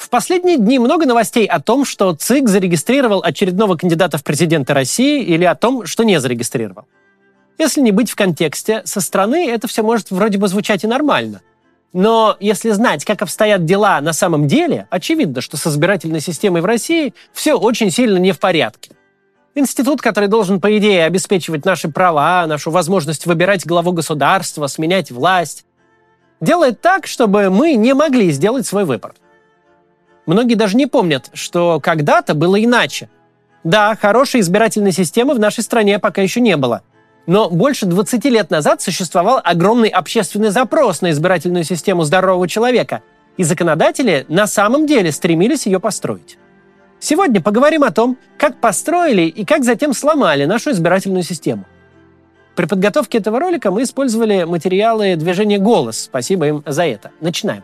В последние дни много новостей о том, что ЦИК зарегистрировал очередного кандидата в президенты России или о том, что не зарегистрировал. Если не быть в контексте, со стороны это все может вроде бы звучать и нормально. Но если знать, как обстоят дела на самом деле, очевидно, что с избирательной системой в России все очень сильно не в порядке. Институт, который должен, по идее, обеспечивать наши права, нашу возможность выбирать главу государства, сменять власть, делает так, чтобы мы не могли сделать свой выбор. Многие даже не помнят, что когда-то было иначе. Да, хорошей избирательной системы в нашей стране пока еще не было. Но больше 20 лет назад существовал огромный общественный запрос на избирательную систему здорового человека, и законодатели на самом деле стремились ее построить. Сегодня поговорим о том, как построили и как затем сломали нашу избирательную систему. При подготовке этого ролика мы использовали материалы движения «Голос». Спасибо им за это. Начинаем.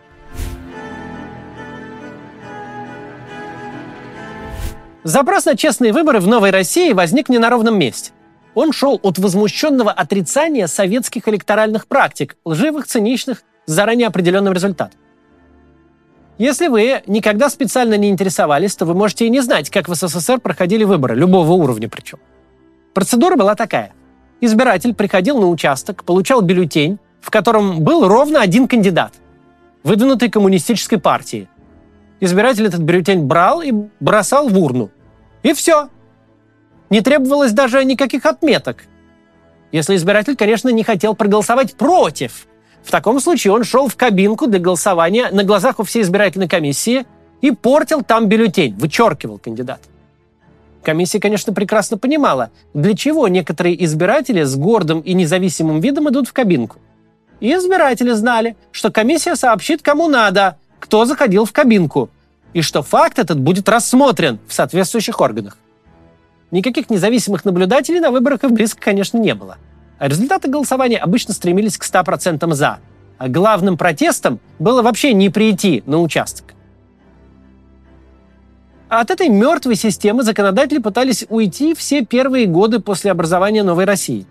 Запрос на честные выборы в Новой России возник не на ровном месте. Он шел от возмущенного отрицания советских электоральных практик, лживых, циничных, с заранее определенным результатом. Если вы никогда специально не интересовались, то вы можете и не знать, как в СССР проходили выборы, любого уровня причем. Процедура была такая. Избиратель приходил на участок, получал бюллетень, в котором был ровно один кандидат, выдвинутый коммунистической партией. Избиратель этот бюллетень брал и бросал в урну. И все. Не требовалось даже никаких отметок. Если избиратель, конечно, не хотел проголосовать против, в таком случае он шел в кабинку для голосования на глазах у всей избирательной комиссии и портил там бюллетень, вычеркивал кандидата. Комиссия, конечно, прекрасно понимала, для чего некоторые избиратели с гордым и независимым видом идут в кабинку. И избиратели знали, что комиссия сообщит, кому надо, кто заходил в кабинку, и что факт этот будет рассмотрен в соответствующих органах. Никаких независимых наблюдателей на выборах и близко, конечно, не было. А результаты голосования обычно стремились к 100% «за». А главным протестом было вообще не прийти на участок. А от этой мертвой системы законодатели пытались уйти все первые годы после образования Новой России.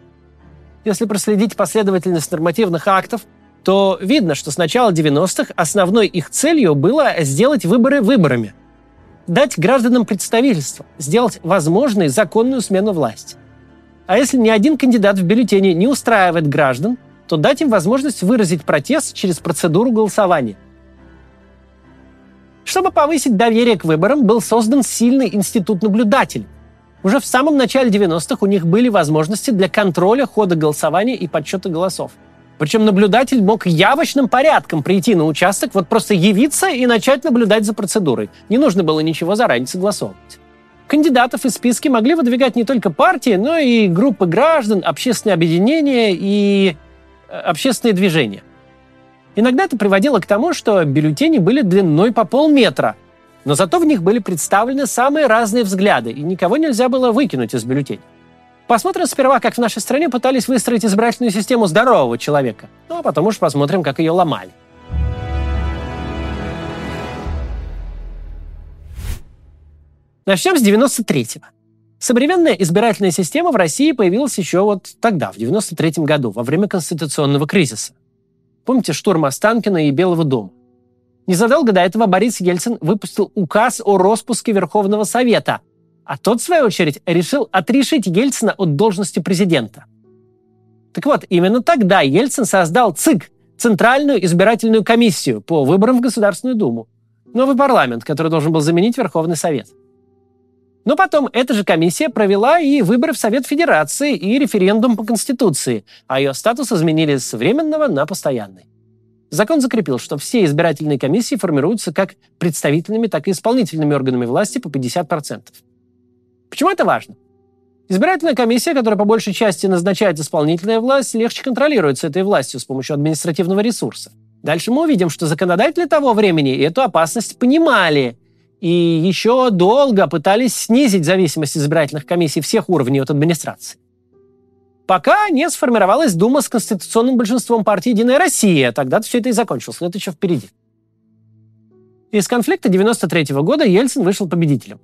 Если проследить последовательность нормативных актов, то видно, что с начала 90-х основной их целью было сделать выборы выборами. Дать гражданам представительство, сделать возможной законную смену власти. А если ни один кандидат в бюллетене не устраивает граждан, то дать им возможность выразить протест через процедуру голосования. Чтобы повысить доверие к выборам, был создан сильный институт наблюдателей. Уже в самом начале 90-х у них были возможности для контроля хода голосования и подсчета голосов. Причем наблюдатель мог явочным порядком прийти на участок, вот просто явиться и начать наблюдать за процедурой. Не нужно было ничего заранее согласовывать. Кандидатов из списки могли выдвигать не только партии, но и группы граждан, общественные объединения и общественные движения. Иногда это приводило к тому, что бюллетени были длиной по полметра, но зато в них были представлены самые разные взгляды, и никого нельзя было выкинуть из бюллетеней. Посмотрим сперва, как в нашей стране пытались выстроить избирательную систему здорового человека, ну а потом уж посмотрим, как ее ломали. Начнем с 93-го. Современная избирательная система в России появилась еще вот тогда, в 93-м году, во время конституционного кризиса. Помните штурм Останкино и Белого дома? Незадолго до этого Борис Ельцин выпустил указ о распуске Верховного Совета, а тот, в свою очередь, решил отрешить Ельцина от должности президента. Так вот, именно тогда Ельцин создал ЦИК, Центральную избирательную комиссию по выборам в Государственную Думу, новый парламент, который должен был заменить Верховный Совет. Но потом эта же комиссия провела и выборы в Совет Федерации, и референдум по Конституции, а ее статус изменили с временного на постоянный. Закон закрепил, что все избирательные комиссии формируются как представительными, так и исполнительными органами власти по 50%. Почему это важно? Избирательная комиссия, которая по большей части назначает исполнительная власть, легче контролируется этой властью с помощью административного ресурса. Дальше мы увидим, что законодатели того времени эту опасность понимали, и еще долго пытались снизить зависимость избирательных комиссий всех уровней от администрации. Пока не сформировалась Дума с конституционным большинством партии «Единая Россия», тогда-то все это и закончилось, но это еще впереди. Из конфликта 1993 года Ельцин вышел победителем.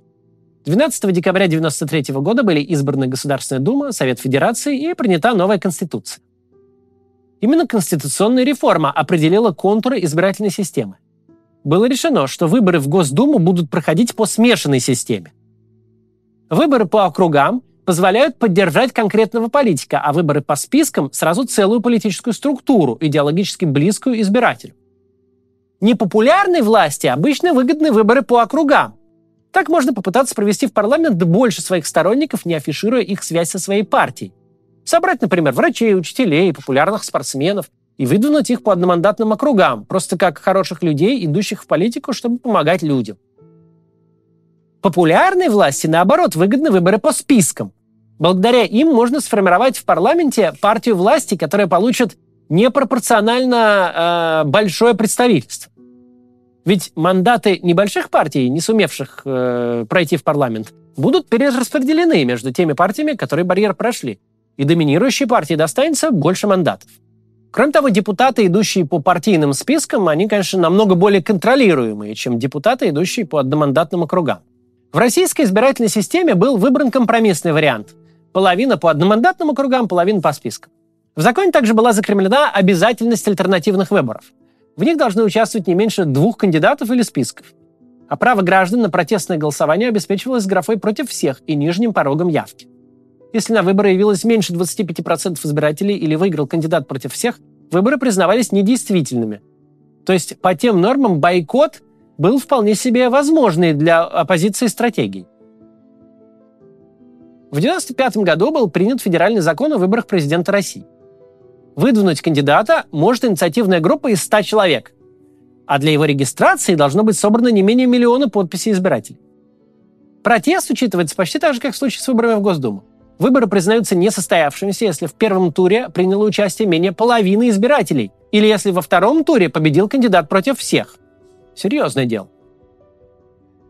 12 декабря 1993 года были избраны Государственная Дума, Совет Федерации и принята новая Конституция. Именно конституционная реформа определила контуры избирательной системы. было решено, что выборы в Госдуму будут проходить по смешанной системе. Выборы по округам позволяют поддержать конкретного политика, а выборы по спискам – сразу целую политическую структуру, идеологически близкую избирателю. Непопулярной власти обычно выгодны выборы по округам. Так можно попытаться провести в парламент больше своих сторонников, не афишируя их связь со своей партией. Собрать, например, врачей, учителей, популярных спортсменов и выдвинуть их по одномандатным округам, просто как хороших людей, идущих в политику, чтобы помогать людям. Популярной власти, наоборот, выгодны выборы по спискам. Благодаря им можно сформировать в парламенте партию власти, которая получит непропорционально большое представительство. Ведь мандаты небольших партий, не сумевших пройти в парламент, будут перераспределены между теми партиями, которые барьер прошли. И доминирующей партии достанется больше мандатов. Кроме того, депутаты, идущие по партийным спискам, они, конечно, намного более контролируемые, чем депутаты, идущие по одномандатным округам. В российской избирательной системе был выбран компромиссный вариант. Половина по одномандатным округам, половина по спискам. В законе также была закреплена обязательность альтернативных выборов. В них должны участвовать не меньше 2 кандидатов или списков. А право граждан на протестное голосование обеспечивалось графой «против всех» и нижним порогом явки. Если на выборы явилось меньше 25% избирателей или выиграл кандидат против всех, выборы признавались недействительными. То есть по тем нормам бойкот был вполне себе возможной для оппозиции стратегией. В 1995 году был принят федеральный закон о выборах президента России. Выдвинуть кандидата может инициативная группа из 100 человек, а для его регистрации должно быть собрано не менее 1 000 000 подписей избирателей. Протест учитывается почти так же, как в случае с выборами в Госдуму. Выборы признаются несостоявшимися, если в первом туре приняло участие менее половины избирателей, или если во втором туре победил кандидат против всех. Серьезное дело.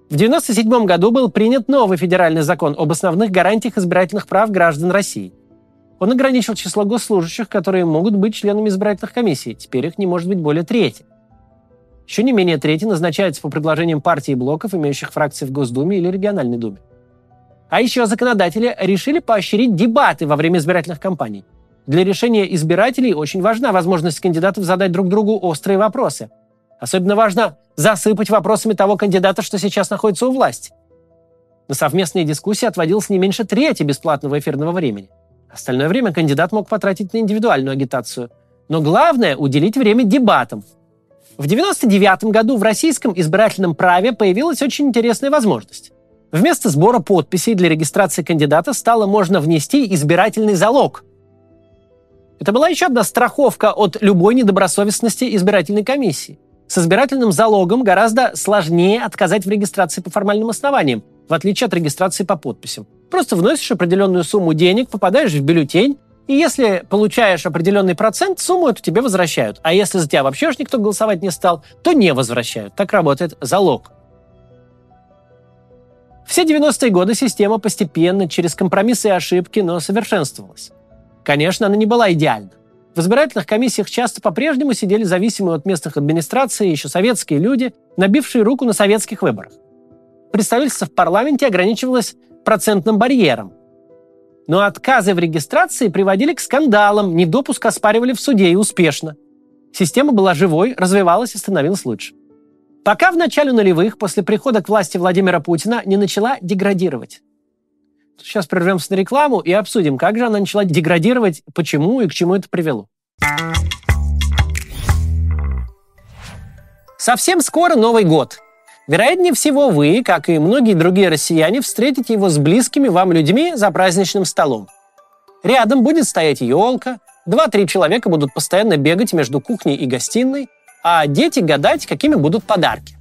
В 1997 году был принят новый федеральный закон об основных гарантиях избирательных прав граждан России. Он ограничил число госслужащих, которые могут быть членами избирательных комиссий. Теперь их не может быть более трети. Еще не менее трети назначаются по предложениям партий и блоков, имеющих фракции в Госдуме или региональной думе. А еще законодатели решили поощрить дебаты во время избирательных кампаний. Для решения избирателей очень важна возможность кандидатов задать друг другу острые вопросы. Особенно важно засыпать вопросами того кандидата, что сейчас находится у власти. На совместные дискуссии отводилось не меньше трети бесплатного эфирного времени. Остальное время кандидат мог потратить на индивидуальную агитацию. Но главное – уделить время дебатам. В 1999 году в российском избирательном праве появилась очень интересная возможность. Вместо сбора подписей для регистрации кандидата стало можно внести избирательный залог. Это была еще одна страховка от любой недобросовестности избирательной комиссии. С избирательным залогом гораздо сложнее отказать в регистрации по формальным основаниям, в отличие от регистрации по подписям. Просто вносишь определенную сумму денег, попадаешь в бюллетень, и если получаешь определенный процент, сумму эту тебе возвращают. А если за тебя вообще уж никто голосовать не стал, то не возвращают. Так работает залог. Все 90-е годы система постепенно, через компромиссы и ошибки, но совершенствовалась. Конечно, она не была идеальна. В избирательных комиссиях часто по-прежнему сидели зависимые от местных администраций еще советские люди, набившие руку на советских выборах. Представительство в парламенте ограничивалось процентным барьером. Но отказы в регистрации приводили к скандалам, недопуск оспаривали в суде и успешно. Система была живой, развивалась и становилась лучше. Пока в начале нулевых, после прихода к власти Владимира Путина, не начала деградировать. Сейчас прервемся на рекламу и обсудим, как же она начала деградировать, почему и к чему это привело. Совсем скоро Новый год. Вероятнее всего, вы, как и многие другие россияне, встретите его с близкими вам людьми за праздничным столом. Рядом будет стоять елка, 2-3 человека будут постоянно бегать между кухней и гостиной, а дети гадать, какими будут подарки.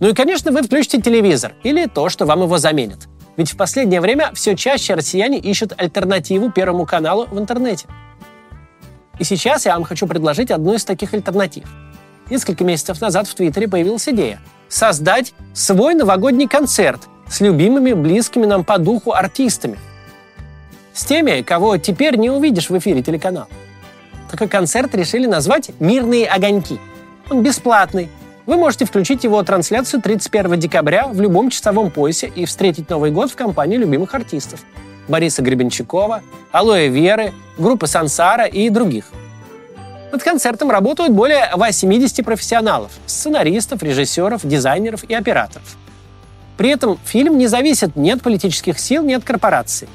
Ну и, конечно, вы включите телевизор или то, что вам его заменит. Ведь в последнее время все чаще россияне ищут альтернативу Первому каналу в интернете. И сейчас я вам хочу предложить одну из таких альтернатив. Несколько месяцев назад в Твиттере появилась идея создать свой новогодний концерт с любимыми, близкими нам по духу артистами. С теми, кого теперь не увидишь в эфире телеканала. Такой концерт решили назвать «Мирные огоньки». Он бесплатный. Вы можете включить его трансляцию 31 декабря в любом часовом поясе и встретить Новый год в компании любимых артистов. Бориса Гребенщикова, Алоэ Веры, группы Сансара и других. Над концертом работают более 80 профессионалов – сценаристов, режиссеров, дизайнеров и операторов. При этом фильм не зависит ни от политических сил, ни от корпораций.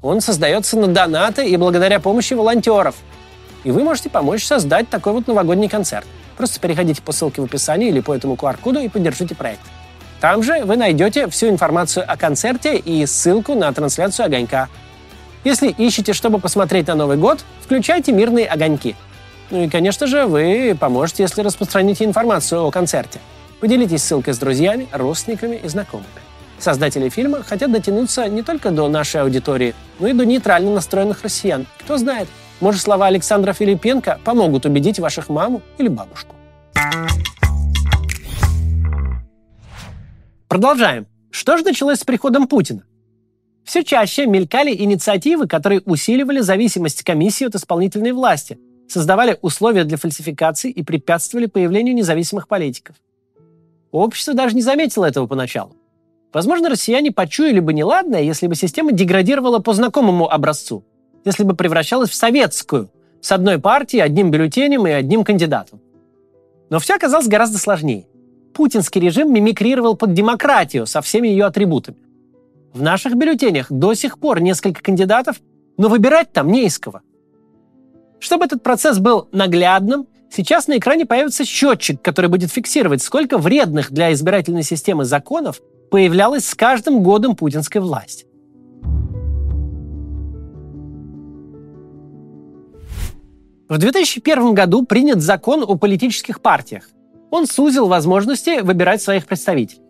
Он создается на донаты и благодаря помощи волонтеров. И вы можете помочь создать такой вот новогодний концерт. Просто переходите по ссылке в описании или по этому QR-коду и поддержите проект. Там же вы найдете всю информацию о концерте и ссылку на трансляцию «Огонька». Если ищете, чтобы посмотреть на Новый год, включайте «Мирные огоньки». Ну и, конечно же, вы поможете, если распространите информацию о концерте. Поделитесь ссылкой с друзьями, родственниками и знакомыми. Создатели фильма хотят дотянуться не только до нашей аудитории, но и до нейтрально настроенных россиян. Кто знает, может, слова Александра Филиппенко помогут убедить ваших маму или бабушку. Продолжаем. Что же началось с приходом Путина? Все чаще мелькали инициативы, которые усиливали зависимость комиссии от исполнительной власти, создавали условия для фальсификаций и препятствовали появлению независимых политиков. Общество даже не заметило этого поначалу. Возможно, россияне почуяли бы неладное, если бы система деградировала по знакомому образцу, если бы превращалась в советскую, с одной партией, одним бюллетенем и одним кандидатом. Но все оказалось гораздо сложнее. Путинский режим мимикрировал под демократию со всеми ее атрибутами. В наших бюллетенях до сих пор несколько кандидатов, но выбирать там не из кого. Чтобы этот процесс был наглядным, сейчас на экране появится счетчик, который будет фиксировать, сколько вредных для избирательной системы законов появлялось с каждым годом путинской власти. В 2001 году принят закон о политических партиях. Он сузил возможности выбирать своих представителей.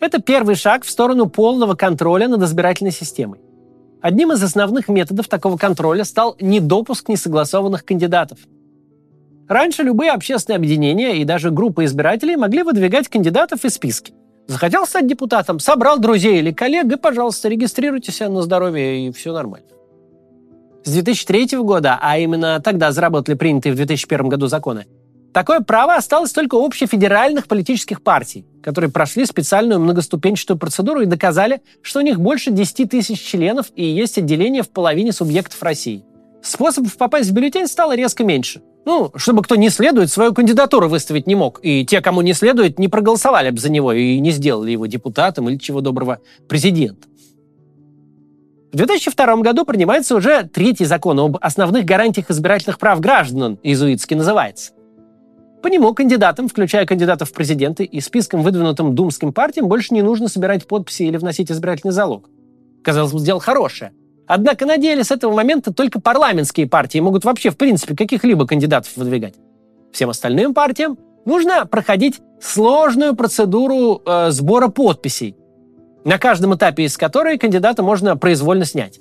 Это первый шаг в сторону полного контроля над избирательной системой. Одним из основных методов такого контроля стал недопуск несогласованных кандидатов. Раньше любые общественные объединения и даже группы избирателей могли выдвигать кандидатов из списка. Захотел стать депутатом, собрал друзей или коллег, и, пожалуйста, регистрируйте себя на здоровье, и все нормально. С 2003 года, а именно тогда заработали принятые в 2001 году законы, такое право осталось только у общефедеральных политических партий, которые прошли специальную многоступенчатую процедуру и доказали, что у них больше 10 тысяч членов и есть отделение в половине субъектов России. Способов попасть в бюллетень стало резко меньше. Ну, чтобы кто не следует, свою кандидатуру выставить не мог. И те, кому не следует, не проголосовали бы за него и не сделали его депутатом или, чего доброго, президентом. В 2002 году принимается уже третий закон об основных гарантиях избирательных прав граждан, иезуитски называется. По нему кандидатам, включая кандидатов в президенты и списком, выдвинутым думским партиям, больше не нужно собирать подписи или вносить избирательный залог. Казалось бы, дело хорошее. Однако на деле с этого момента только парламентские партии могут вообще, в принципе, каких-либо кандидатов выдвигать. Всем остальным партиям нужно проходить сложную процедуру сбора подписей, на каждом этапе из которой кандидата можно произвольно снять.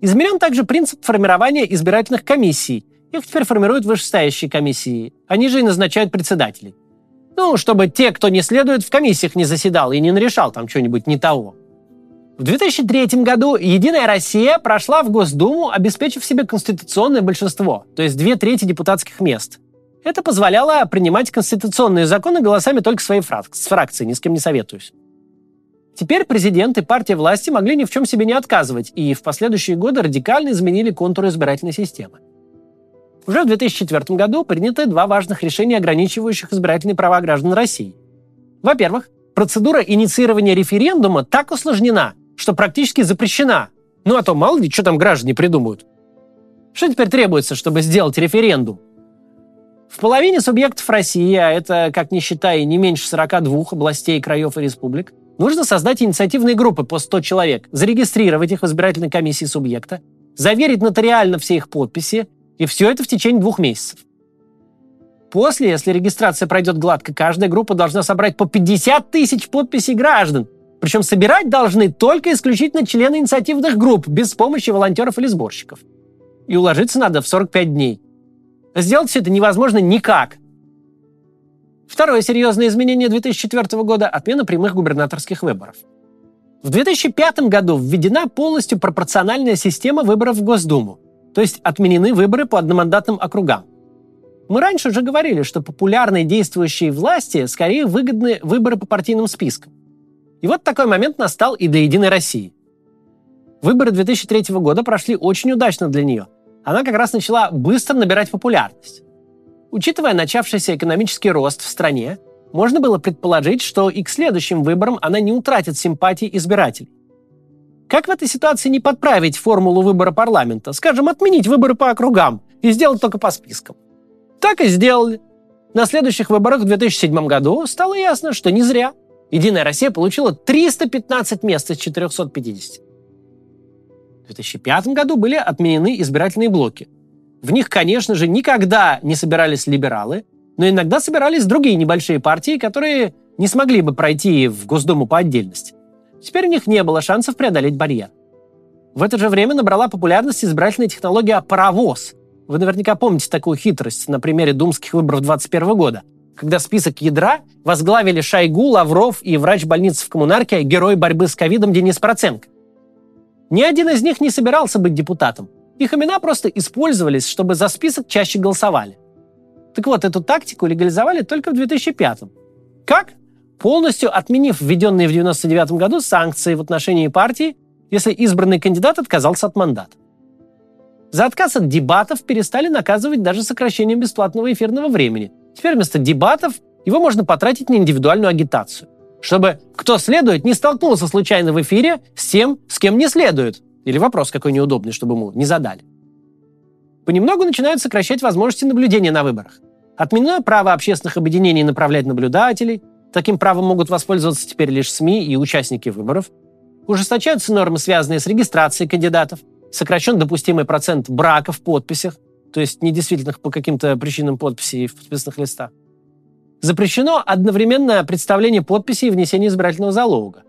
Изменен также принцип формирования избирательных комиссий. Их теперь формируют вышестоящие комиссии. Они же и назначают председателей. Ну, чтобы те, кто не следует, в комиссиях не заседал и не нарешал там что-нибудь не того. В 2003 году «Единая Россия» прошла в Госдуму, обеспечив себе конституционное большинство, то есть 2/3 депутатских мест. Это позволяло принимать конституционные законы голосами только своей фракции, ни с кем не советуюсь. Теперь президент и партия власти могли ни в чем себе не отказывать, и в последующие годы радикально изменили контуры избирательной системы. Уже в 2004 году приняты два важных решения, ограничивающих избирательные права граждан России. Во-первых, процедура инициирования референдума так усложнена, что практически запрещена. Ну а то мало ли, что там граждане придумают. Что теперь требуется, чтобы сделать референдум? В половине субъектов России, а это, как ни считай, не меньше 42 областей, краев и республик, нужно создать инициативные группы по 100 человек, зарегистрировать их в избирательной комиссии субъекта, заверить нотариально все их подписи, и все это в течение 2 месяцев. После, если регистрация пройдет гладко, каждая группа должна собрать по 50 тысяч подписей граждан. Причем собирать должны только исключительно члены инициативных групп, без помощи волонтеров или сборщиков. И уложиться надо в 45 дней. Сделать все это невозможно никак. Второе серьезное изменение 2004 года – отмена прямых губернаторских выборов. В 2005 году введена полностью пропорциональная система выборов в Госдуму, то есть отменены выборы по одномандатным округам. Мы раньше уже говорили, что популярные действующие власти скорее выгодны выборы по партийным спискам. И вот такой момент настал и для «Единой России». Выборы 2003 года прошли очень удачно для нее. она как раз начала быстро набирать популярность. Учитывая начавшийся экономический рост в стране, можно было предположить, что и к следующим выборам она не утратит симпатии избирателей. Как в этой ситуации не подправить формулу выбора парламента? Скажем, отменить выборы по округам и сделать только по спискам. Так и сделали. На следующих выборах в 2007 году стало ясно, что не зря. Единая Россия получила 315 мест из 450. В 2005 году были отменены избирательные блоки. В них, конечно же, никогда не собирались либералы, но иногда собирались другие небольшие партии, которые не смогли бы пройти в Госдуму по отдельности. Теперь у них не было шансов преодолеть барьер. В это же время набрала популярность избирательная технология «паровоз». Вы наверняка помните такую хитрость на примере думских выборов 2021 года, когда список ядра возглавили Шойгу, Лавров и врач больницы в Коммунарке, герой борьбы с ковидом Денис Проценко. Ни один из них не собирался быть депутатом. Их имена просто использовались, чтобы за список чаще голосовали. Так вот, эту тактику легализовали только в 2005-м. Как? Полностью отменив введенные в 1999 году санкции в отношении партии, если избранный кандидат отказался от мандата. За отказ от дебатов перестали наказывать даже сокращением бесплатного эфирного времени. Теперь вместо дебатов его можно потратить на индивидуальную агитацию, чтобы кто следует не столкнулся случайно в эфире с тем, с кем не следует. Или вопрос какой неудобный, чтобы ему не задали. Понемногу начинают сокращать возможности наблюдения на выборах. Отменено право общественных объединений направлять наблюдателей. Таким правом могут воспользоваться теперь лишь СМИ и участники выборов. Ужесточаются нормы, связанные с регистрацией кандидатов. Сокращен допустимый процент брака в подписях, то есть недействительных по каким-то причинам подписей в подписных листах. Запрещено одновременно представление подписей и внесение избирательного залога.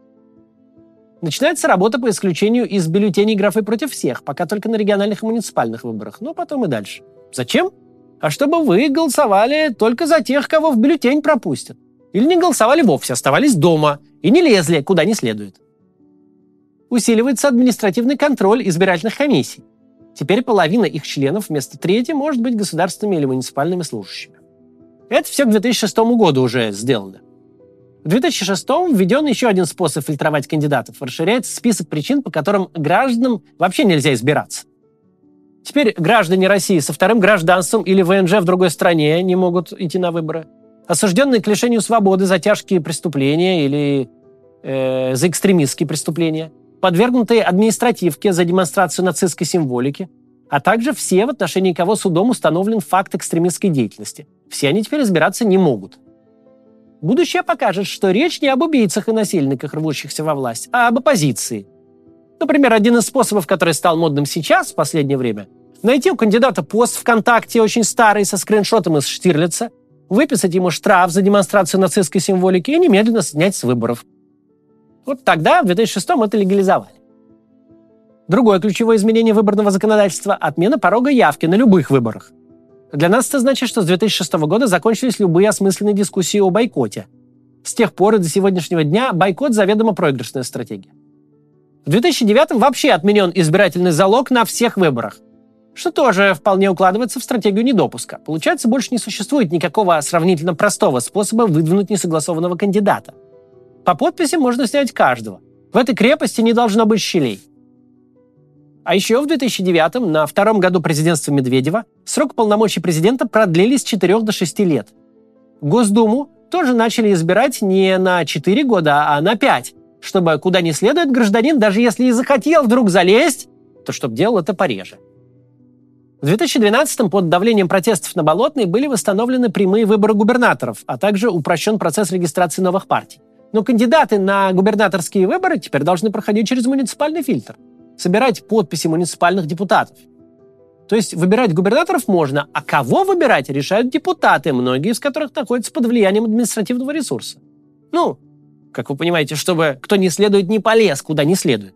Начинается работа по исключению из бюллетеней графы «против всех», пока только на региональных и муниципальных выборах, но потом и дальше. Зачем? А чтобы вы голосовали только за тех, кого в бюллетень пропустят. Или не голосовали вовсе, оставались дома и не лезли, куда не следует. Усиливается административный контроль избирательных комиссий. Теперь половина их членов вместо трети может быть государственными или муниципальными служащими. Это все к 2006 году уже сделано. В 2006-м введен еще один способ фильтровать кандидатов. Расширяется список причин, по которым гражданам вообще нельзя избираться. Теперь граждане России со вторым гражданством или ВНЖ в другой стране не могут идти на выборы. Осужденные к лишению свободы за тяжкие преступления или за экстремистские преступления. Подвергнутые административке за демонстрацию нацистской символики. А также все, в отношении кого судом установлен факт экстремистской деятельности. Все они теперь избираться не могут. Будущее покажет, что речь не об убийцах и насильниках, рвущихся во власть, а об оппозиции. Например, один из способов, который стал модным сейчас, в последнее время, найти у кандидата пост ВКонтакте, очень старый, со скриншотом из Штирлица, выписать ему штраф за демонстрацию нацистской символики и немедленно снять с выборов. Вот тогда, в 2006-м, это легализовали. Другое ключевое изменение выборного законодательства – отмена порога явки на любых выборах. Для нас это значит, что с 2006 года закончились любые осмысленные дискуссии о бойкоте. С тех пор и до сегодняшнего дня бойкот – заведомо проигрышная стратегия. В 2009 вообще отменен избирательный залог на всех выборах, что тоже вполне укладывается в стратегию недопуска. Получается, больше не существует никакого сравнительно простого способа выдвинуть несогласованного кандидата. По подписи можно снять каждого. В этой крепости не должно быть щелей. А еще в 2009-м, на втором году президентства Медведева, срок полномочий президента продлили с 4 до 6 лет. Госдуму тоже начали избирать не на 4 года, а на 5, чтобы куда не следует гражданин, даже если и захотел вдруг залезть, то чтобы делал это пореже. В 2012-м под давлением протестов на Болотной были восстановлены прямые выборы губернаторов, а также упрощен процесс регистрации новых партий. Но кандидаты на губернаторские выборы теперь должны проходить через муниципальный фильтр. Собирать подписи муниципальных депутатов. То есть выбирать губернаторов можно, а кого выбирать, решают депутаты, многие из которых находятся под влиянием административного ресурса. Ну, как вы понимаете, чтобы кто не следует, не полез, куда не следует.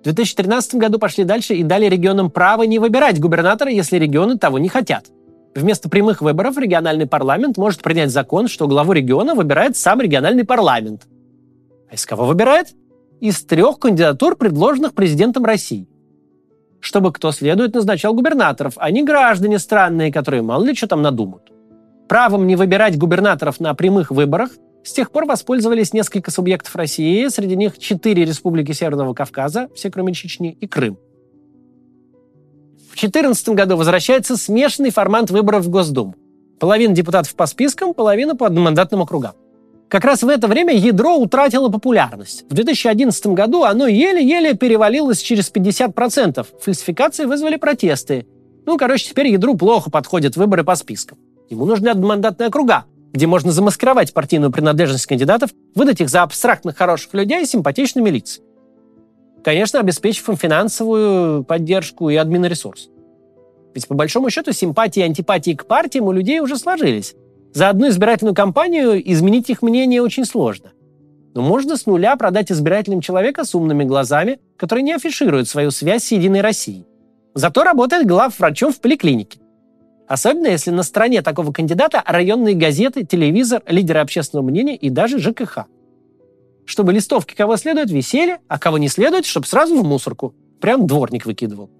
В 2013 году пошли дальше и дали регионам право не выбирать губернатора, если регионы того не хотят. Вместо прямых выборов региональный парламент может принять закон, что главу региона выбирает сам региональный парламент. А из кого выбирает? Из 3 кандидатур, предложенных президентом России. Чтобы кто следует назначал губернаторов, а не граждане странные, которые мало ли что там надумают. Правом не выбирать губернаторов на прямых выборах с тех пор воспользовались несколько субъектов России, среди них 4 республики Северного Кавказа, все кроме Чечни, и Крым. В В 2014 году возвращается смешанный формат выборов в Госдуму. Половина депутатов по спискам, половина по одномандатным округам. Как раз в это время ядро утратило популярность. В 2011 году оно еле-еле перевалилось через 50%. Фальсификации вызвали протесты. Теперь ядру плохо подходят выборы по спискам. Ему нужны одномандатные округа, где можно замаскировать партийную принадлежность кандидатов, выдать их за абстрактных хороших людей и симпатичными лицами. Конечно, обеспечив им финансовую поддержку и админресурс. Ведь, по большому счету, симпатии и антипатии к партиям у людей уже сложились. За одну избирательную кампанию изменить их мнение очень сложно. Но можно с нуля продать избирателям человека с умными глазами, который не афиширует свою связь с «Единой Россией». Зато работает главврачом в поликлинике. Особенно, если на стороне такого кандидата районные газеты, телевизор, лидеры общественного мнения и даже ЖКХ. Чтобы листовки кого следует висели, а кого не следует, чтобы сразу в мусорку. Прям дворник выкидывал.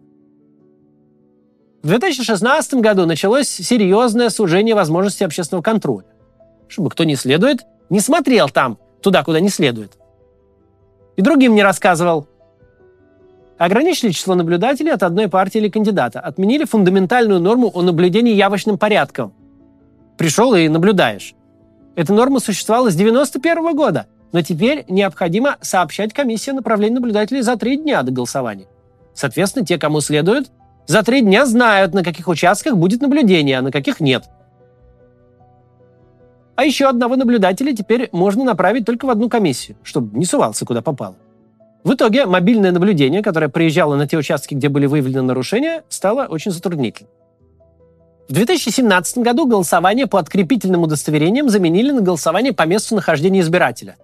В 2016 году началось серьезное сужение возможностей общественного контроля. Чтобы кто не следует, не смотрел там, туда, куда не следует. И другим не рассказывал. Ограничили число наблюдателей от одной партии или кандидата. Отменили фундаментальную норму о наблюдении явочным порядком. Пришел и наблюдаешь. Эта норма существовала с 1991 года. Но теперь необходимо сообщать комиссии о направлении наблюдателей за 3 дня до голосования. Соответственно, те, кому следует, за 3 дня знают, на каких участках будет наблюдение, а на каких нет. А еще одного наблюдателя теперь можно направить только в одну комиссию, чтобы не сувался куда попало. В итоге мобильное наблюдение, которое приезжало на те участки, где были выявлены нарушения, стало очень затруднительным. В 2017 году голосование по открепительным удостоверениям заменили на голосование по месту нахождения избирателя.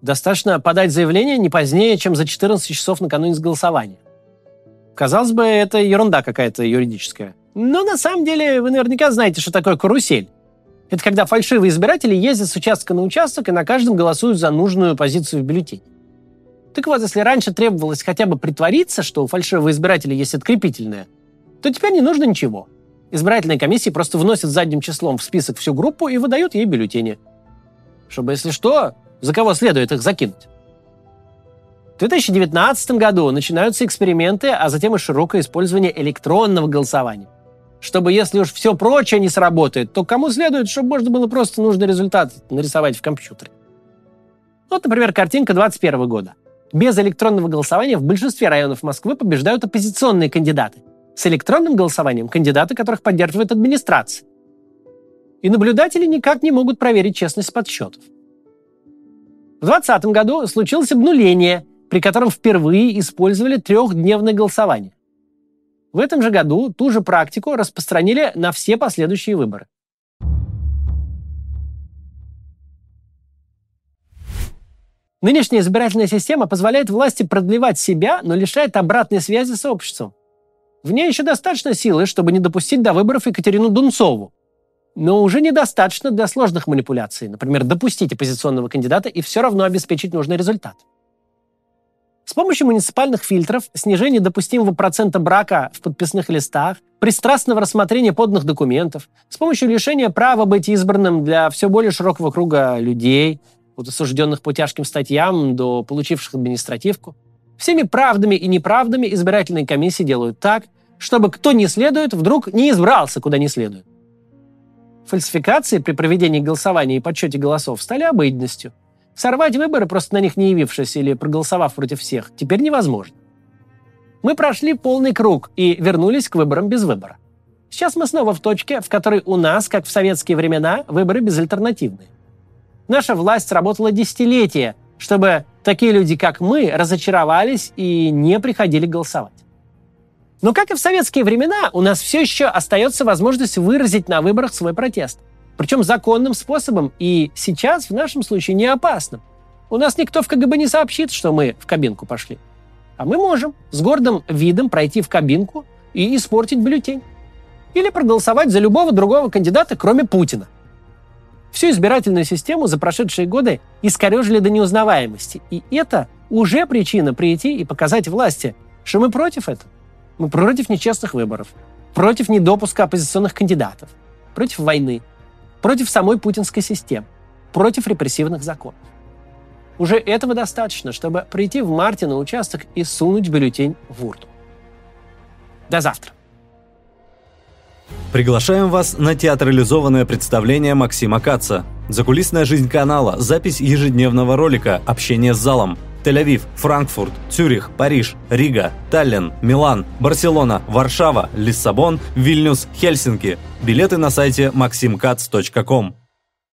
Достаточно подать заявление не позднее, чем за 14 часов накануне голосования. Казалось бы, это ерунда какая-то юридическая. Но на самом деле вы наверняка знаете, что такое карусель. Это когда фальшивые избиратели ездят с участка на участок и на каждом голосуют за нужную позицию в бюллетене. Так вот, если раньше требовалось хотя бы притвориться, что у фальшивого избирателя есть открепительное, то теперь не нужно ничего. Избирательные комиссии просто вносят задним числом в список всю группу и выдают ей бюллетени. Чтобы, если что, за кого следует их закинуть. В 2019 году начинаются эксперименты, а затем и широкое использование электронного голосования. Чтобы, если уж все прочее не сработает, то кому следует, чтобы можно было просто нужный результат нарисовать в компьютере. Вот, например, картинка 2021 года. Без электронного голосования в большинстве районов Москвы побеждают оппозиционные кандидаты. С электронным голосованием кандидаты, которых поддерживает администрация. И наблюдатели никак не могут проверить честность подсчетов. В 2020 году случилось обнуление, при котором впервые использовали 3-дневное голосование. В этом же году ту же практику распространили на все последующие выборы. Нынешняя избирательная система позволяет власти продлевать себя, но лишает обратной связи с обществом. В ней еще достаточно силы, чтобы не допустить до выборов Екатерину Дунцову. Но уже недостаточно для сложных манипуляций. Например, допустить оппозиционного кандидата и все равно обеспечить нужный результат. С помощью муниципальных фильтров, снижения допустимого процента брака в подписных листах, пристрастного рассмотрения подданных документов, с помощью лишения права быть избранным для все более широкого круга людей, от осужденных по тяжким статьям до получивших административку, всеми правдами и неправдами избирательные комиссии делают так, чтобы кто не следует, вдруг не избрался куда не следует. Фальсификации при проведении голосования и подсчете голосов стали обыденностью. Сорвать выборы, просто на них не явившись или проголосовав против всех, теперь невозможно. Мы прошли полный круг и вернулись к выборам без выбора. Сейчас мы снова в точке, в которой у нас, как в советские времена, выборы безальтернативные. Наша власть работала десятилетия, чтобы такие люди, как мы, разочаровались и не приходили голосовать. Но, как и в советские времена, у нас все еще остается возможность выразить на выборах свой протест. Причем законным способом и сейчас, в нашем случае, не опасным. У нас никто в КГБ не сообщит, что мы в кабинку пошли. А мы можем с гордым видом пройти в кабинку и испортить бюллетень. Или проголосовать за любого другого кандидата, кроме Путина. Всю избирательную систему за прошедшие годы искорежили до неузнаваемости. И это уже причина прийти и показать власти, что мы против этого. Мы против нечестных выборов, против недопуска оппозиционных кандидатов, против войны, против самой путинской системы, против репрессивных законов. Уже этого достаточно, чтобы прийти в марте на участок и сунуть бюллетень в урну. До завтра. Приглашаем вас на театрализованное представление Максима Каца. Закулисная жизнь канала, запись ежедневного ролика, общение с залом. Тель-Авив, Франкфурт, Цюрих, Париж, Рига, Таллин, Милан, Барселона, Варшава, Лиссабон, Вильнюс, Хельсинки. Билеты на сайте maximkatz.com.